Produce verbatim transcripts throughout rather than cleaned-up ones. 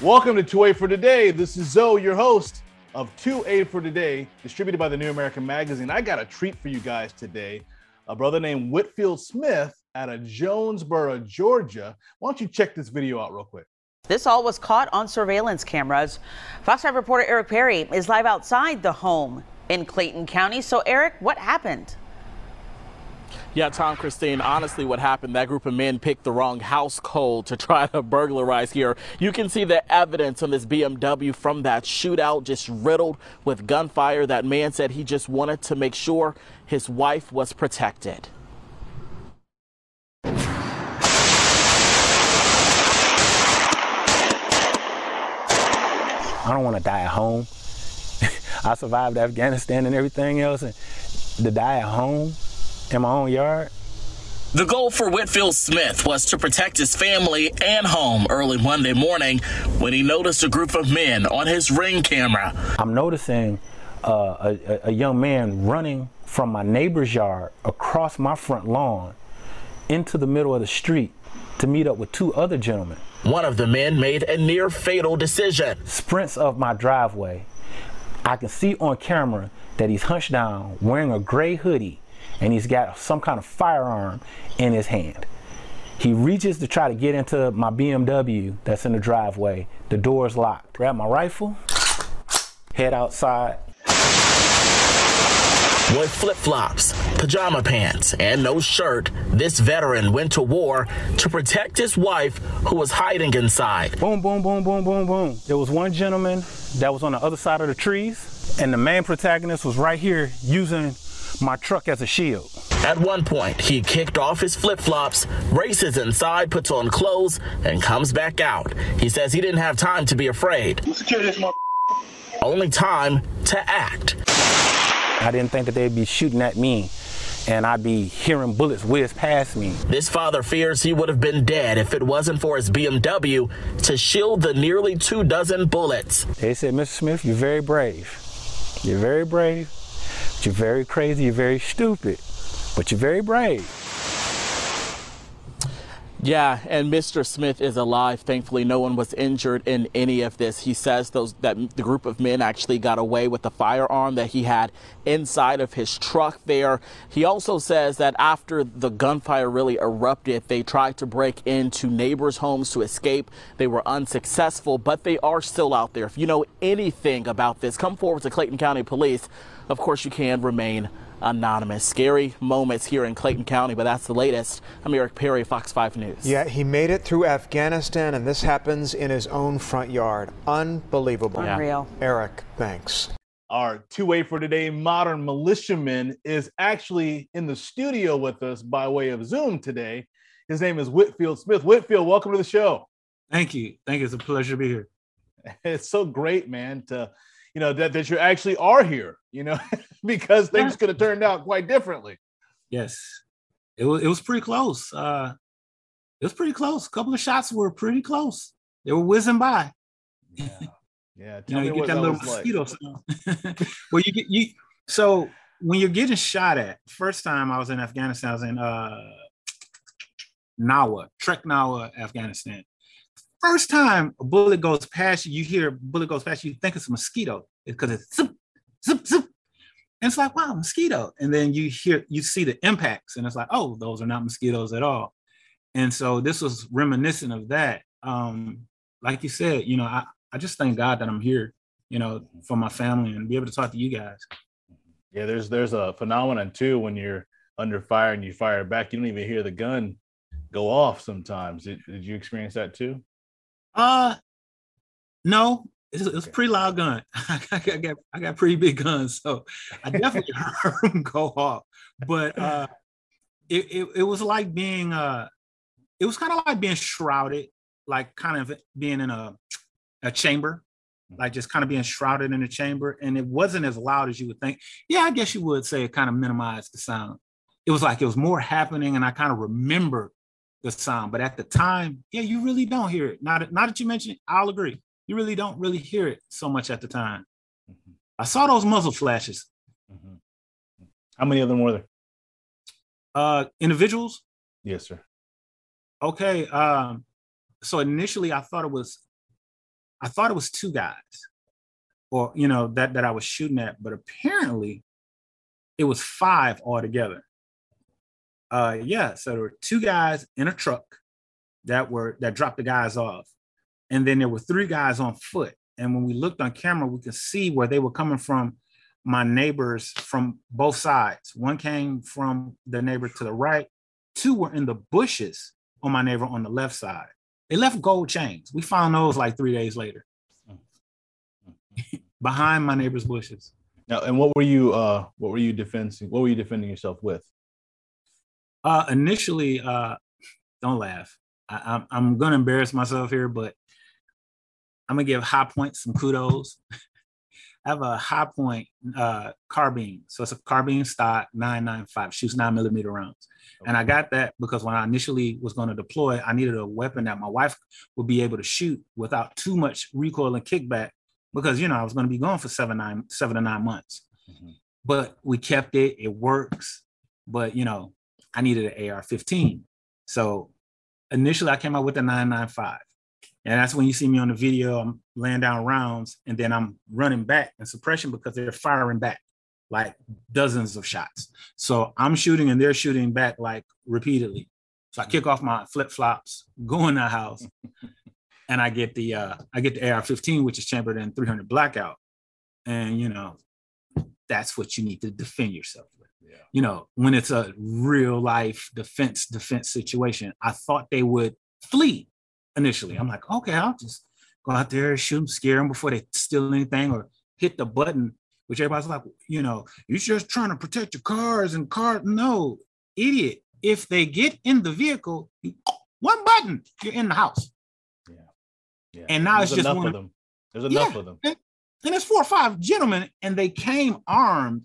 Welcome to two A for Today. This is Zoe, your host of two A for Today, distributed by the New American Magazine. I got a treat for you guys today. A brother named Whitfield Smith out of Jonesboro, Georgia. Why don't you check this video out real quick? This all was caught on surveillance cameras. Fox five reporter Eric Perry is live outside the home in Clayton County. So, Eric, what happened? Yeah, Tom, Christine, honestly, what happened, that group of men picked the wrong household to try to burglarize here. You can see the evidence on this B M W from that shootout, just riddled with gunfire. That man said he just wanted to make sure his wife was protected. I don't want to die at home. I survived Afghanistan and everything else, and to die at home in my own yard. The goal for Whitfield Smith was to protect his family and home early Monday morning when he noticed a group of men on his Ring camera. I'm noticing uh, a, a young man running from my neighbor's yard across my front lawn into the middle of the street to meet up with two other gentlemen. One of the men made a near fatal decision. Sprints up my driveway. I can see on camera that he's hunched down, wearing a gray hoodie, and he's got some kind of firearm in his hand. He reaches to try to get into my B M W that's in the driveway. The door's locked. Grab my rifle, head outside. With flip-flops, pajama pants, and no shirt, this veteran went to war to protect his wife, who was hiding inside. Boom, boom, boom, boom, boom, boom. There was one gentleman that was on the other side of the trees, and the main protagonist was right here using my truck as a shield. At one point, he kicked off his flip-flops, races inside, puts on clothes, and comes back out. He says he didn't have time to be afraid. Only time to act. I didn't think that they'd be shooting at me and I'd be hearing bullets whiz past me. This father fears he would have been dead if it wasn't for his B M W to shield the nearly two dozen bullets. They said, Mister Smith, you're very brave. You're very brave. You're very crazy, you're very stupid, but you're very brave. Yeah, and Mister Smith is alive. Thankfully, no one was injured in any of this. He says those that the group of men actually got away with the firearm that he had inside of his truck there. He also says that after the gunfire really erupted, they tried to break into neighbors' homes to escape. They were unsuccessful, but they are still out there. If you know anything about this, come forward to Clayton County Police. Of course, you can remain anonymous. Scary moments here in Clayton County, but that's the latest. I'm Eric Perry, Fox five News. Yeah, he made it through Afghanistan, and this happens in his own front yard. Unbelievable. Unreal. Yeah. Eric, thanks. Our two A for Today modern militiaman is actually in the studio with us by way of Zoom today. His name is Whitfield Smith. Whitfield, welcome to the show. Thank you. Thank you. It's a pleasure to be here. It's so great, man, to you know, that, that you actually are here, you know, because things could have turned out quite differently. Yes, it was, it was pretty close. Uh, it was pretty close. A couple of shots were pretty close. They were whizzing by. Yeah, yeah. Tell you know, you get that, that little mosquito sound. Well, you get you. So when you're getting shot at, first time I was in Afghanistan, I was in uh, Nawa, Trek Nawa, Afghanistan. First time a bullet goes past you, you hear a bullet goes past you, you think it's a mosquito. It's because it's zip, zip, zip. And it's like, wow, mosquito. And then you hear, you see the impacts and it's like, oh, those are not mosquitoes at all. And so this was reminiscent of that. Um, like you said, you know, I, I just thank God that I'm here, you know, for my family and be able to talk to you guys. Yeah, there's there's a phenomenon too when you're under fire and you fire back, you don't even hear the gun go off sometimes. Did, did you experience that too? Uh, no, it's, it's a pretty loud gun. I got, I got pretty big guns, so I definitely heard them go off. But uh, it, it it was like being uh, it was kind of like being shrouded, like kind of being in a a chamber, like just kind of being shrouded in a chamber, and it wasn't as loud as you would think. Yeah, I guess you would say it kind of minimized the sound. It was like it was more happening, and I kind of remembered the sound, but at the time, yeah, you really don't hear it. Now that, now that you mention it, I'll agree. You really don't really hear it so much at the time. Mm-hmm. I saw those muzzle flashes. Mm-hmm. How many of them were there? Uh, individuals? Yes, sir. Okay. Um, so initially, I thought it was I thought it was two guys, or, you know, that, that I was shooting at, but apparently it was five altogether. Uh, yeah, so there were two guys in a truck that were that dropped the guys off. And then there were three guys on foot. And when we looked on camera, we could see where they were coming from, my neighbors from both sides. One came from the neighbor to the right. Two were in the bushes on my neighbor on the left side. They left gold chains. We found those like three days later behind my neighbor's bushes. Now, and what were you uh, what were you defending? What were you defending yourself with? Uh, initially, uh, don't laugh. I, I'm, I'm going to embarrass myself here, but I'm going to give High Point some kudos. I have a High Point uh, carbine. So it's a carbine stock nine ninety-five, shoots nine millimeter rounds. Okay. And I got that because when I initially was going to deploy, I needed a weapon that my wife would be able to shoot without too much recoil and kickback because, you know, I was going to be gone for seven, nine, seven to nine months. Mm-hmm. But we kept it. It works. But, you know, I needed an A R fifteen. So initially I came out with a nine ninety-five. And that's when you see me on the video, I'm laying down rounds and then I'm running back in suppression because they're firing back like dozens of shots. So I'm shooting and they're shooting back like repeatedly. So I kick off my flip-flops, go in the house, and I get the uh, I get the A R fifteen, which is chambered in three hundred blackout. And, you know, that's what you need to defend yourself with. Yeah. You know, when it's a real life defense, defense situation, I thought they would flee initially. I'm like, okay, I'll just go out there, shoot them, scare them before they steal anything or hit the button, which everybody's like, you know, you're just trying to protect your cars and cars. No, idiot. If they get in the vehicle, one button, you're in the house. Yeah. Yeah. And now There's it's just one of them. There's enough yeah, of them. And, and there's four or five gentlemen and they came armed.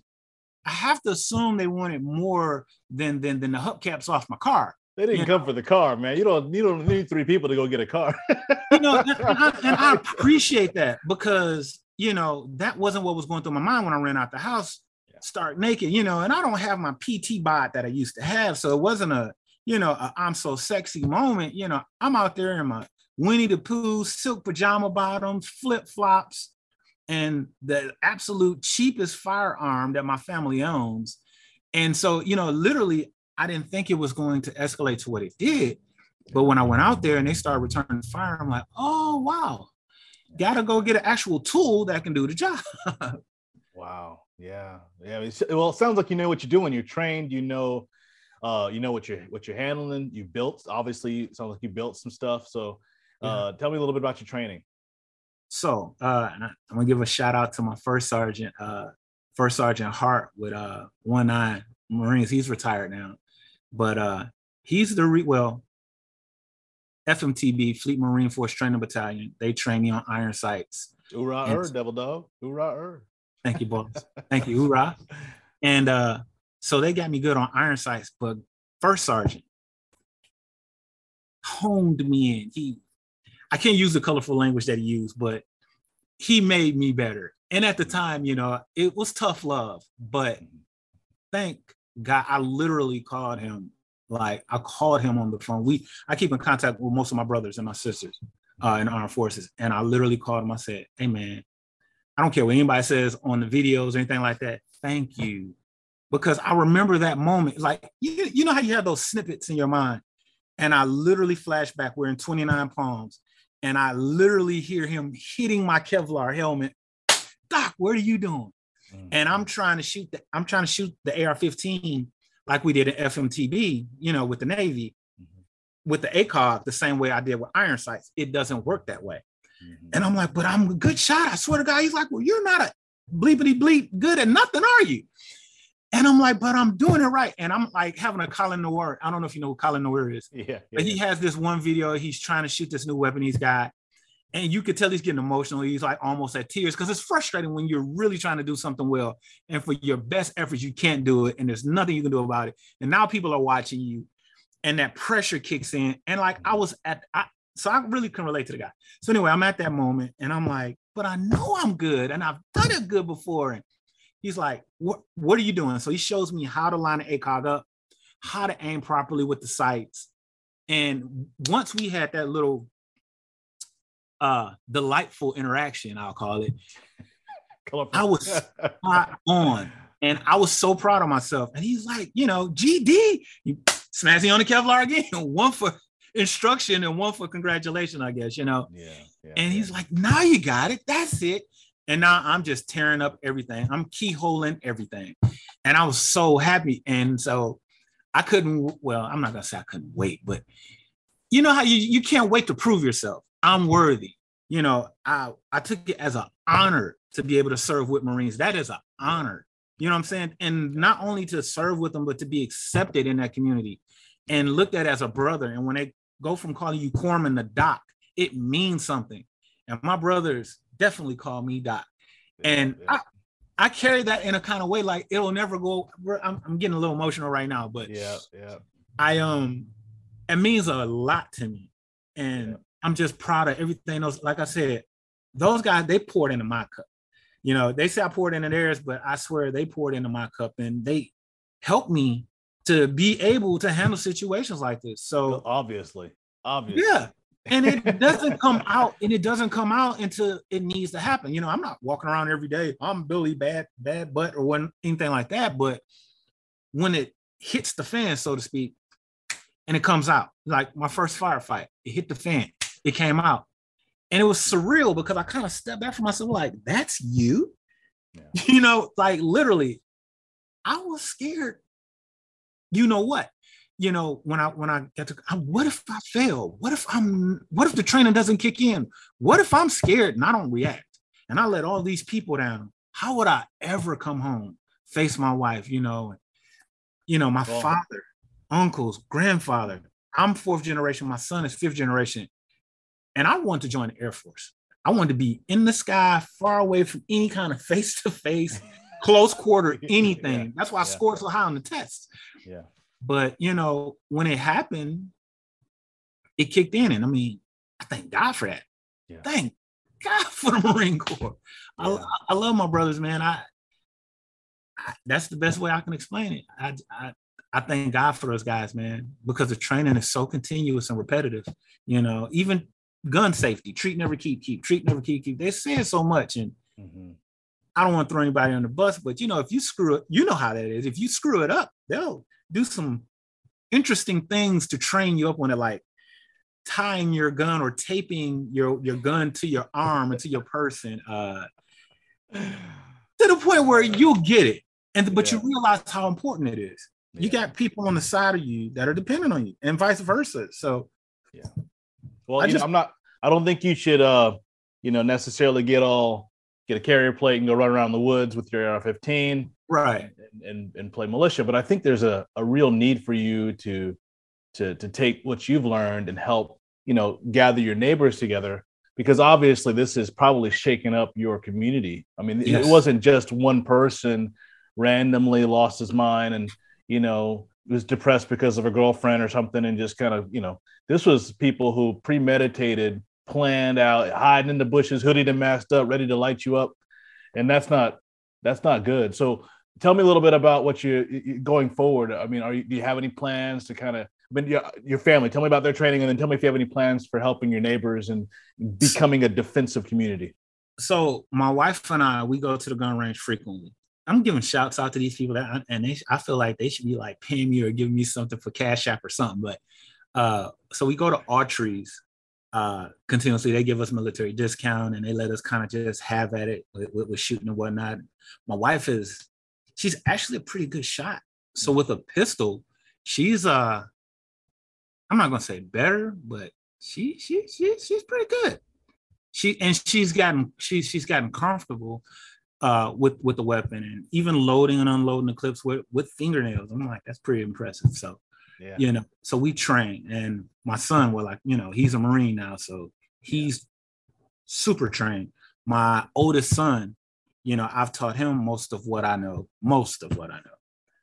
I have to assume they wanted more than than than the hubcaps off my car. They didn't you come know? for the car, man. You don't you don't need three people to go get a car. You know, and I, and I appreciate that because, you know, that wasn't what was going through my mind when I ran out the house, yeah. start naked, you know, and I don't have my P T bod that I used to have. So it wasn't a, you know, a I'm so sexy moment. You know, I'm out there in my Winnie the Pooh, silk pajama bottoms, flip flops, and the absolute cheapest firearm that my family owns. And so, you know, literally, I didn't think it was going to escalate to what it did. But when I went out there and they started returning fire, I'm like, oh, wow, got to go get an actual tool that can do the job. Wow. Yeah. Yeah. It's, well, it sounds like you know what you're doing. You're trained, you know, uh, you know what you're, what you're handling. You built, obviously, it sounds like you built some stuff. So uh, yeah. Tell me a little bit about your training. So uh, I'm going to give a shout out to my first sergeant, uh, First Sergeant Hart with uh, one nine Marines. He's retired now. But uh, he's the, re well, F M T B, Fleet Marine Force Training Battalion. They train me on iron sights. Hoorah-er, Devil Dog. Hoorah-er. Thank you, boss. Thank you, hoorah. And uh, so they got me good on iron sights, but First Sergeant honed me in. He, I can't use the colorful language that he used, but he made me better. And at the time, you know, it was tough love, but thank God, I literally called him, like I called him on the phone. We, I keep in contact with most of my brothers and my sisters uh, in armed forces. And I literally called him. I said, hey man, I don't care what anybody says on the videos or anything like that. Thank you. Because I remember that moment. Like, you, you know how you have those snippets in your mind. And I literally flashed back. We're in twenty-nine Palms. And I literally hear him hitting my Kevlar helmet. Doc, what are you doing? And I'm trying to shoot the I'm trying to shoot the A R fifteen like we did at F M T B, you know, with the Navy, mm-hmm. with the A C O G, the same way I did with iron sights. It doesn't work that way. Mm-hmm. And I'm like, but I'm a good shot. I swear to God. He's like, well, you're not a bleepity bleep good at nothing, are you? And I'm like, but I'm doing it right. And I'm like having a Colin Noir. I don't know if you know who Colin Noir is. Yeah, yeah. But he has this one video. He's trying to shoot this new weapon he's got. And you could tell he's getting emotional. He's like almost at tears because it's frustrating when you're really trying to do something well. And for your best efforts, you can't do it. And there's nothing you can do about it. And now people are watching you and that pressure kicks in. And like I was at, I, so I really can relate to the guy. So anyway, I'm at that moment and I'm like, but I know I'm good. And I've done it good before. And he's like, what, what are you doing? So he shows me how to line the A C O G up, how to aim properly with the sights. And once we had that little uh, delightful interaction, I'll call it. I was spot on. And I was so proud of myself. And he's like, you know, G D, smashing on the Kevlar again, one for instruction and one for congratulations, I guess, you know? Yeah. yeah and yeah. He's like, now you got it. That's it. And now I'm just tearing up everything. I'm keyholing everything. And I was so happy. And so I couldn't, well, I'm not going to say I couldn't wait, but you know how you, you can't wait to prove yourself. I'm worthy. You know, I, I took it as an honor to be able to serve with Marines. That is an honor. You know what I'm saying? And not only to serve with them, but to be accepted in that community and looked at as a brother. And when they go from calling you Corpsman to Doc, it means something. And my brothers definitely call me Doc. Yeah, and yeah. I, I carry that in a kind of way, like it'll never go. I'm, I'm getting a little emotional right now, but yeah, yeah. I um, it means a lot to me. And yeah. I'm just proud of everything else. Like I said, those guys, they poured into my cup. You know, they say I poured into theirs, but I swear they poured into my cup and they helped me to be able to handle situations like this. So obviously, obviously. Yeah. And it doesn't come out and it doesn't come out until it needs to happen. You know, I'm not walking around every day. I'm Billy bad, bad butt or one, anything like that. But when it hits the fan, so to speak, and it comes out, like my first firefight, it hit the fan, it came out. And it was surreal because I kind of stepped back from myself like, that's you? Yeah. You know, like literally, I was scared. You know what? You know, when I when I got to, I, what if I fail? What if I'm, what if the training doesn't kick in? What if I'm scared and I don't react? And I let all these people down? How would I ever come home, face my wife, you know, you know, my well, father, uncles, grandfather. I'm fourth generation. My son is fifth generation. And I wanted to join the Air Force. I wanted to be in the sky, far away from any kind of face-to-face, close quarter, anything. Yeah, that's why I yeah. scored so high on the test. Yeah. But, you know, when it happened, it kicked in. And I mean, I thank God for that. Yeah. Thank God for the Marine Corps. Yeah. I, I love my brothers, man. I, I that's the best way I can explain it. I, I I thank God for those guys, man, because the training is so continuous and repetitive, you know, even gun safety, treat, never, keep, keep, treat, never, keep, keep. They're saying so much. And mm-hmm. I don't want to throw anybody on the bus, but you know, if you screw it, you know how that is. If you screw it up, they'll do some interesting things to train you up on it, like tying your gun or taping your, your gun to your arm or to your person, uh, to the point where you'll get it. And, but yeah. you realize how important it is. Yeah. You got people on the side of you that are dependent on you and vice versa. So yeah. Well, I you just, know, I'm not, I don't think you should, uh, you know, necessarily get all, get a carrier plate and go run around the woods with your A R fifteen. Right. And, and, and play militia. But I think there's a, a real need for you to, to, to take what you've learned and help, you know, gather your neighbors together, because obviously this is probably shaking up your community. I mean, yes. It wasn't just one person randomly lost his mind and, you know, was depressed because of a girlfriend or something and just kind of, you know, this was people who premeditated, planned out, hiding in the bushes, hoodied and masked up, ready to light you up. And that's not, that's not good. So tell me a little bit about what you're going forward. I mean, are you, do you have any plans to kind of, I mean, your, your family, tell me about their training and then tell me if you have any plans for helping your neighbors and becoming a defensive community. So my wife and I, we go to the gun range frequently. I'm giving shouts out to these people that, I, and they, I feel like they should be like paying me or giving me something for Cash App or something. But uh, so we go to Autry's uh, continuously. They give us military discount and they let us kind of just have at it with, with, with shooting and whatnot. My wife is, she's actually a pretty good shot. So with a pistol, she's uh, I'm not gonna say better, but she she she she's pretty good. She and she's gotten she she's gotten comfortable. Uh, with with the weapon and even loading and unloading the clips with, with fingernails. I'm like, that's pretty impressive. So, yeah. you know, so we train and my son, well, like, you know, he's a Marine now, so he's super trained. My oldest son, you know, I've taught him most of what I know, most of what I know.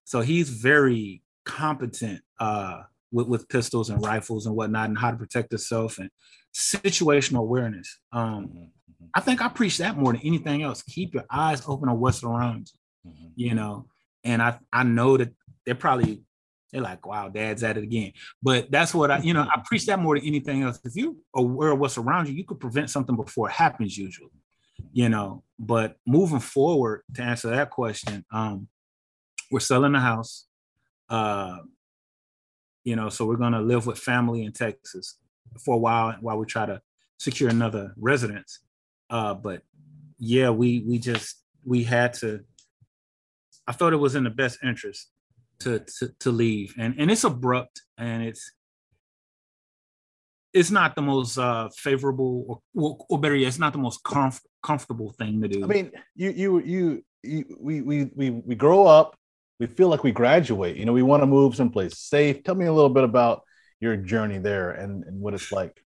So he's very competent uh, with, with pistols and rifles and whatnot and how to protect himself and situational awareness. Um, mm-hmm. I think I preach that more than anything else. Keep your eyes open on what's around you, mm-hmm. you know? And I, I know that they're probably They're like, wow, dad's at it again. But that's what I, you know, I preach that more than anything else. If you're aware of what's around you, you could prevent something before it happens usually, you know. But moving forward, to answer that question, um, we're selling the house, uh, you know, so we're going to live with family in Texas for a while while we try to secure another residence. Uh, but yeah, we we just, we had to, I thought it was in the best interest to, to, to leave. And, and it's abrupt, and it's, it's not the most uh, favorable, or, or better yet, it's not the most comf- comfortable thing to do. I mean, you, you, you, you we, we, we, we grow up, we feel like we graduate, you know, we want to move someplace safe. Tell me a little bit about your journey there and, and what it's like.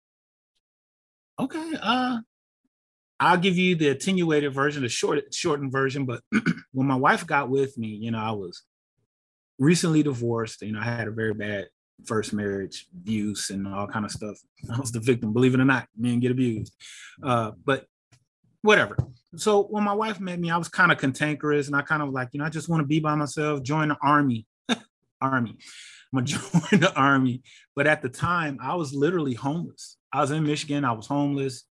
Okay. Uh, I'll give you the attenuated version, the short, shortened version. But when my wife got with me, you know, I was recently divorced. You know, I had a very bad first marriage, abuse and all kind of stuff. I was the victim, believe it or not. Men get abused. Uh, but whatever. So when my wife met me, I was kind of cantankerous, and I kind of like, you know, I just want to be by myself, join the army. Army. I'm going to join the army. But at the time, I was literally homeless. I was in Michigan. I was homeless.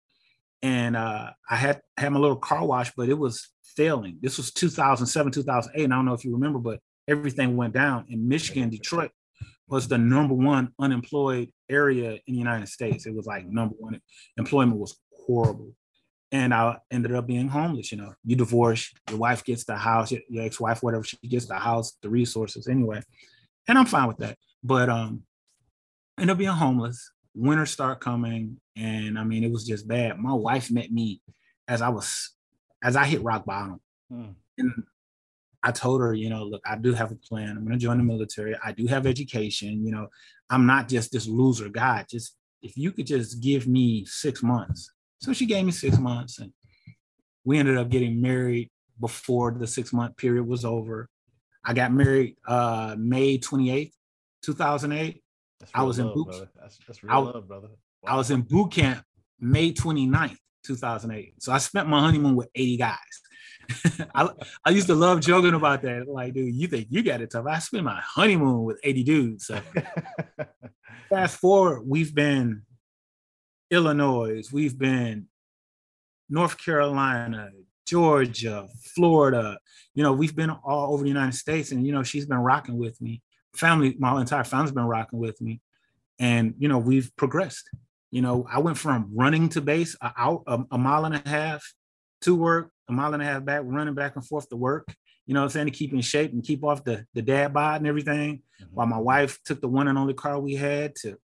And uh, I had, had my little car wash, but it was failing. This was two thousand seven, two thousand eight. And I don't know if you remember, but everything went down. In Michigan, Detroit was the number one unemployed area in the United States. It was like number one. Employment was horrible. And I ended up being homeless. You know, you divorce, your wife gets the house, your, your ex-wife, whatever, she gets the house, the resources anyway. And I'm fine with that. But um, ended up being homeless. Winter start coming, and I mean, it was just bad. My wife met me as I was, as I hit rock bottom. Hmm. And I told her, you know, look, I do have a plan. I'm going to join the military. I do have education. You know, I'm not just this loser guy. Just if you could just give me six months. So she gave me six months, and we ended up getting married before the six month period was over. I got married uh, May twenty-eighth, two thousand eight. I was love, in boot. That's, that's real I, love, brother. Wow. I was in boot camp May twenty-ninth, two thousand eight. So I spent my honeymoon with eighty guys. I, I used to love joking about that. Like, dude, you think you got it tough? I spent my honeymoon with eighty dudes. So fast forward, we've been Illinois, we've been North Carolina, Georgia, Florida. You know, we've been all over the United States, and you know, she's been rocking with me. Family, my entire family's been rocking with me, and you know, we've progressed. You know, I went from running to base, a, a, a mile and a half to work, a mile and a half back, running back and forth to work. You know what I'm saying? To keep in shape and keep off the, the dad bod and everything. Mm-hmm. While my wife took the one and only car we had to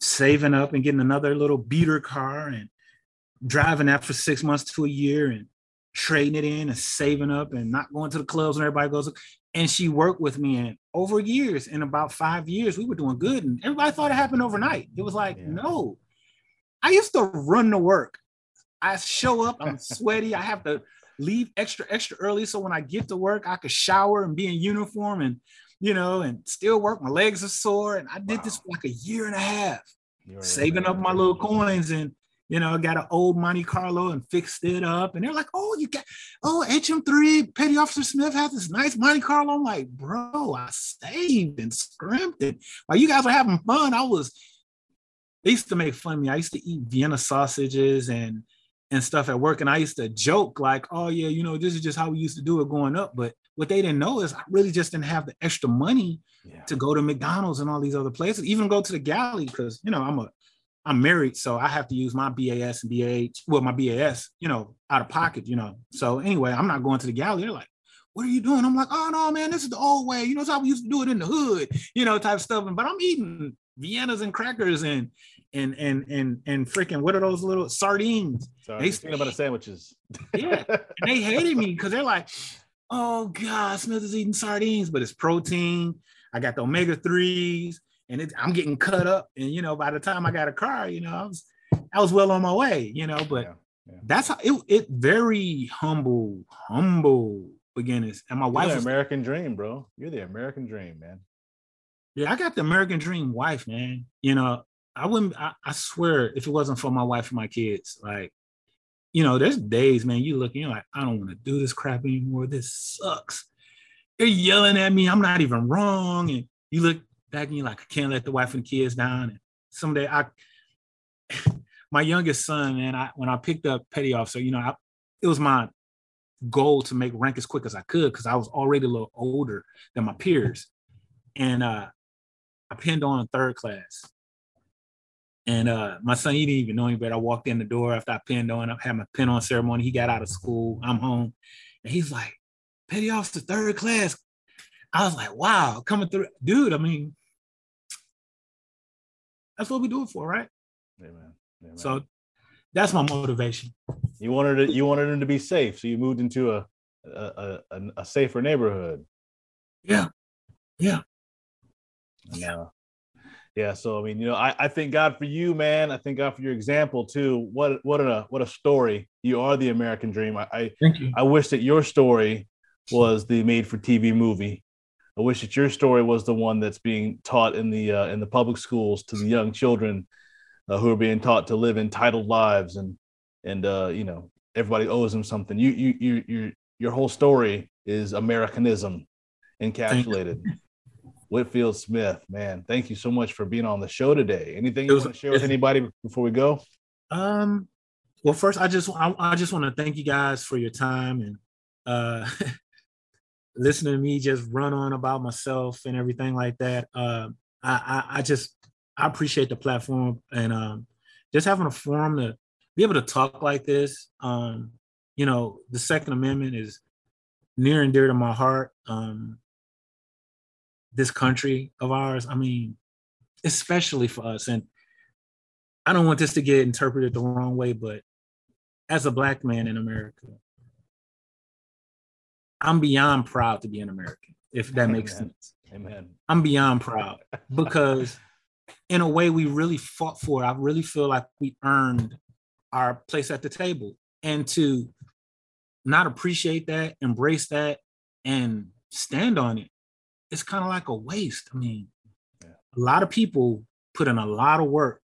saving up and getting another little beater car and driving that for six months to a year and trading it in and saving up and not going to the clubs when everybody goes. And she worked with me, and over years, in about five years, we were doing good. And everybody thought it happened overnight. It was like, yeah. No, I used to run to work. I show up, I'm sweaty. I have to leave extra, extra early. So when I get to work, I could shower and be in uniform and, you know, and still work. My legs are sore. And I did wow. this for like a year and a half, You're saving right. up my little coins, and you know, got an old Monte Carlo and fixed it up. And they're like, oh, you got, oh, H M three, Petty Officer Smith has this nice Monte Carlo. I'm like, bro, I saved and scrimped it. While you guys were having fun, I was, they used to make fun of me. I used to eat Vienna sausages and, and stuff at work. And I used to joke like, oh yeah, you know, this is just how we used to do it going up. But what they didn't know is I really just didn't have the extra money yeah. to go to McDonald's and all these other places, even go to the galley. Cause you know, I'm a, I'm married, so I have to use my B A S and B A H, well, my B A S, you know, out of pocket, you know. So anyway, I'm not going to the galley. They're like, what are you doing? I'm like, oh, no, man, this is the old way. You know, it's how we used to do it in the hood, you know, type stuff. But I'm eating Viennas and crackers and, and, and, and, and freaking, what are those little sardines? Sorry, they speak about the sandwiches. Yeah. And they hated me because they're like, oh, God, Smith is eating sardines, but it's protein. I got the omega threes. And it, I'm getting cut up. And, you know, by the time I got a car, you know, I was, I was well on my way, you know, but yeah, yeah. that's how it, it very humble, humble beginnings. And my You're wife the was, American dream, bro. You're the American dream, man. Yeah. I got the American dream wife, man. You know, I wouldn't, I, I swear if it wasn't for my wife and my kids, like, you know, there's days, man, you look, you're like, I don't want to do this crap anymore. This sucks. They're yelling at me. I'm not even wrong. And you look, That, you know, like I can't let the wife and the kids down. And someday I, my youngest son, man, I, when I picked up Petty Officer, you know, I, it was my goal to make rank as quick as I could because I was already a little older than my peers. And uh, I pinned on third class. And uh, my son, he didn't even know any better. I walked in the door after I pinned on. I had my pin on ceremony. He got out of school. I'm home. And he's like, Petty Officer, third class. I was like, wow, coming through. Dude, I mean, that's what we do it for, right? Amen. Amen. So that's my motivation. You wanted it, you wanted them to be safe, so you moved into a a, a, a safer neighborhood. Yeah. Yeah. Yeah. Yeah. So, I mean, you know, I, I thank God for you, man. I thank God for your example too. What, what a, what a story. You are the American dream. I, I, thank you. I wish that your story was the made for T V movie. I wish that your story was the one that's being taught in the, uh, in the public schools to the young children uh, who are being taught to live entitled lives. And, and, uh, you know, everybody owes them something. You, you, you, you, your whole story is Americanism encapsulated. Whitfield Smith, man, thank you so much for being on the show today. Anything you was, want to share with anybody before we go? Um, well, first, I just I, I just want to thank you guys for your time and uh, listening to me just run on about myself and everything like that. Uh, I, I I just I appreciate the platform and um, just having a forum to be able to talk like this. Um, you know, the Second Amendment is near and dear to my heart. Um, this country of ours, I mean, especially for us. And I don't want this to get interpreted the wrong way, but as a Black man in America, I'm beyond proud to be an American, if that Amen. Makes sense. Amen. I'm beyond proud because in a way we really fought for it. I really feel like we earned our place at the table, and to not appreciate that, embrace that, and stand on it, it's kind of like a waste. I mean, yeah. a lot of people put in a lot of work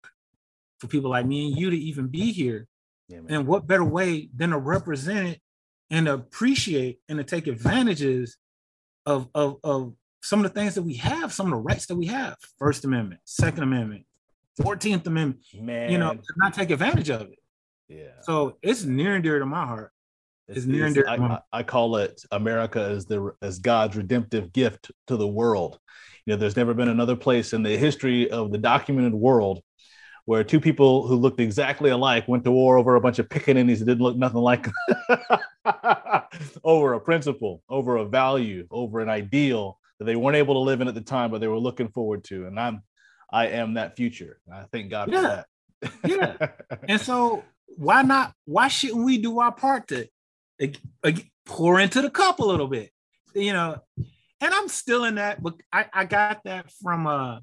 for people like me and you to even be here. Yeah, and what better way than to represent it and appreciate and to take advantages of, of, of some of the things that we have, some of the rights that we have. First Amendment, Second Amendment, fourteenth Amendment, Man. You know, to not take advantage of it. Yeah. So it's near and dear to my heart. It's, it's, it's, I, I call it America as the as God's redemptive gift to the world. You know, there's never been another place in the history of the documented world where two people who looked exactly alike went to war over a bunch of pickaninnies that didn't look nothing like over a principle, over a value, over an ideal that they weren't able to live in at the time, but they were looking forward to. And I'm I am that future. And I thank God yeah. for that. yeah. And so why not? Why shouldn't we do our part to pour into the cup a little bit, you know? And I'm still in that, but I, I got that from, uh,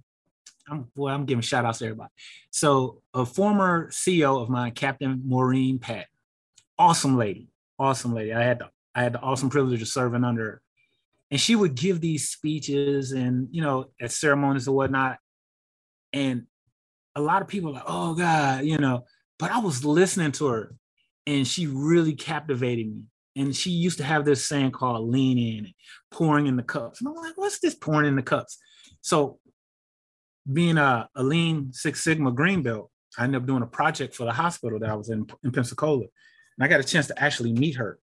I'm, boy, I'm giving shout outs to everybody. So a former C E O of mine, Captain Maureen Patton, awesome lady, awesome lady. I had the, I had the awesome privilege of serving under her. And she would give these speeches and, you know, at ceremonies and whatnot. And a lot of people are like, oh God, you know, but I was listening to her. And she really captivated me. And she used to have this saying called lean in and pouring in the cups. And I'm like, what's this pouring in the cups? So being a, a Lean Six Sigma green belt, I ended up doing a project for the hospital that I was in in Pensacola. And I got a chance to actually meet her,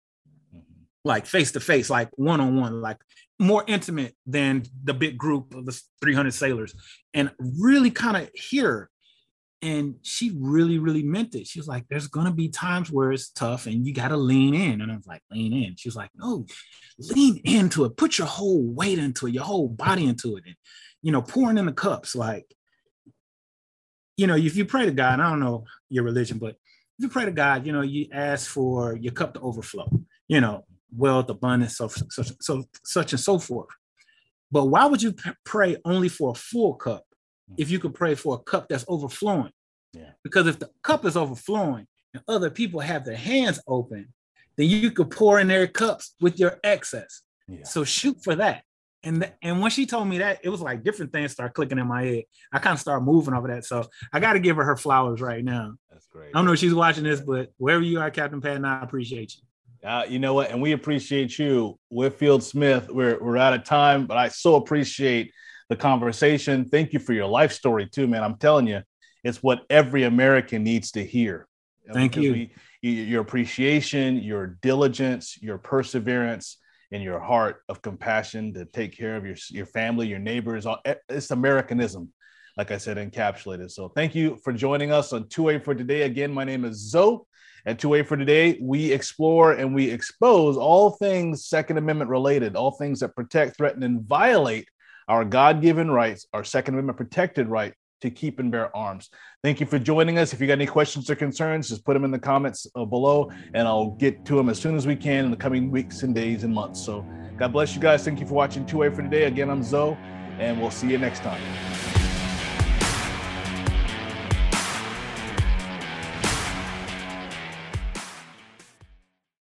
like face to face, like one-on-one, like more intimate than the big group of the three hundred sailors, and really kind of hear her. And she really, really meant it. She was like, there's going to be times where it's tough and you got to lean in. And I was like, lean in. She was like, no, lean into it. Put your whole weight into it, your whole body into it. And, you know, pouring in the cups. Like, you know, if you pray to God, and I don't know your religion, but if you pray to God, you know, you ask for your cup to overflow, you know, wealth, abundance, so, so, so, such and so forth. But why would you pray only for a full cup if you could pray for a cup that's overflowing? Yeah. Because if the cup is overflowing and other people have their hands open, then you could pour in their cups with your excess. Yeah. So shoot for that. And, th- and when she told me that, it was like different things start clicking in my head. I kind of start moving over that. So I got to give her her flowers right now. That's great. I don't know if she's watching this, but wherever you are, Captain Patton, I appreciate you. Uh, you know what? And we appreciate you, Whitfield Smith. We're, we're out of time, but I so appreciate the conversation. Thank you for your life story too, man. I'm telling you, it's what every American needs to hear. Thank you. We, your appreciation, your diligence, your perseverance, and your heart of compassion to take care of your, your family, your neighbors. All, it's Americanism, like I said, encapsulated. So thank you for joining us on two A for Today. Again, my name is Zoe. At two A for Today, we explore and we expose all things Second Amendment related, all things that protect, threaten, and violate our God-given rights, our Second Amendment protected right to keep and bear arms. Thank you for joining us. If you got any questions or concerns, just put them in the comments uh, below, and I'll get to them as soon as we can in the coming weeks and days and months. So God bless you guys. Thank you for watching two A for Today. Again, I'm Zoe, and we'll see you next time.